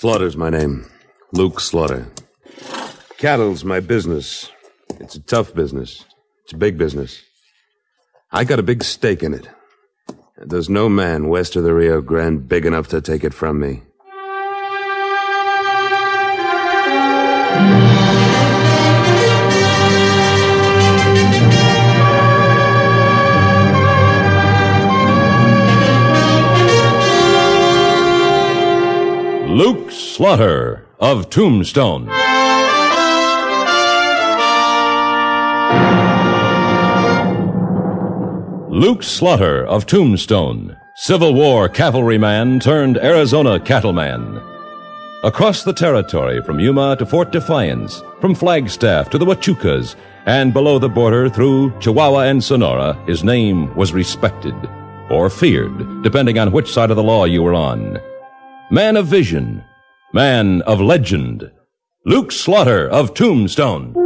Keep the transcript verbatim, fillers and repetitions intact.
Slaughter's my name. Luke Slaughter. Cattle's my business. It's a tough business. It's a big business. I got a big stake in it. There's no man west of the Rio Grande big enough to take it from me. Luke Slaughter of Tombstone. Luke Slaughter of Tombstone, Civil War cavalryman turned Arizona cattleman. Across the territory from Yuma to Fort Defiance, from Flagstaff to the Huachucas, and below the border through Chihuahua and Sonora, his name was respected, or feared, depending on which side of the law you were on. Man of vision, man of legend, Luke Slaughter of Tombstone.